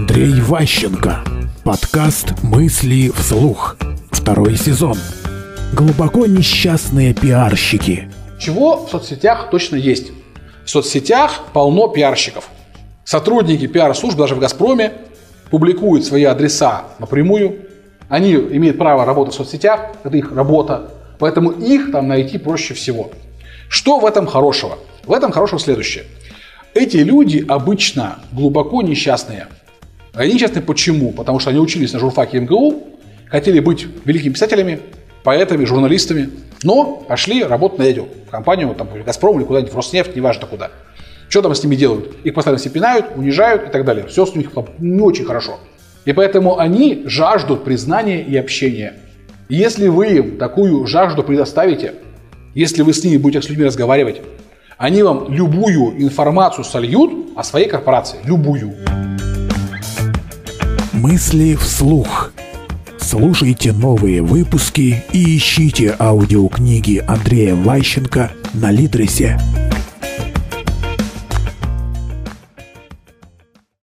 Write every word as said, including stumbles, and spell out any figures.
Андрей Ващенко. Подкаст «Мысли вслух». Второй сезон. Глубоко несчастные пиарщики. Чего в соцсетях точно есть? В соцсетях полно пиарщиков. Сотрудники пиар-служб даже в «Газпроме» публикуют свои адреса напрямую. Они имеют право работать в соцсетях, это их работа, поэтому их там найти проще всего. Что в этом хорошего? В этом хорошего следующее. Эти люди обычно глубоко несчастные. Они несчастны почему? Потому что они учились на журфаке эм гэ у, хотели быть великими писателями, поэтами, журналистами, но пошли работать на эту компанию, там, «Газпром» или куда-нибудь, в «Роснефть», неважно куда. Что там с ними делают? Их постоянно все пинают, унижают и так далее. Все с них не очень хорошо. И поэтому они жаждут признания и общения. Если вы им такую жажду предоставите, если вы с ними будете с людьми разговаривать, они вам любую информацию сольют о своей корпорации. Любую. Мысли вслух. Слушайте новые выпуски и ищите аудиокниги Андрея Ващенко на Литресе.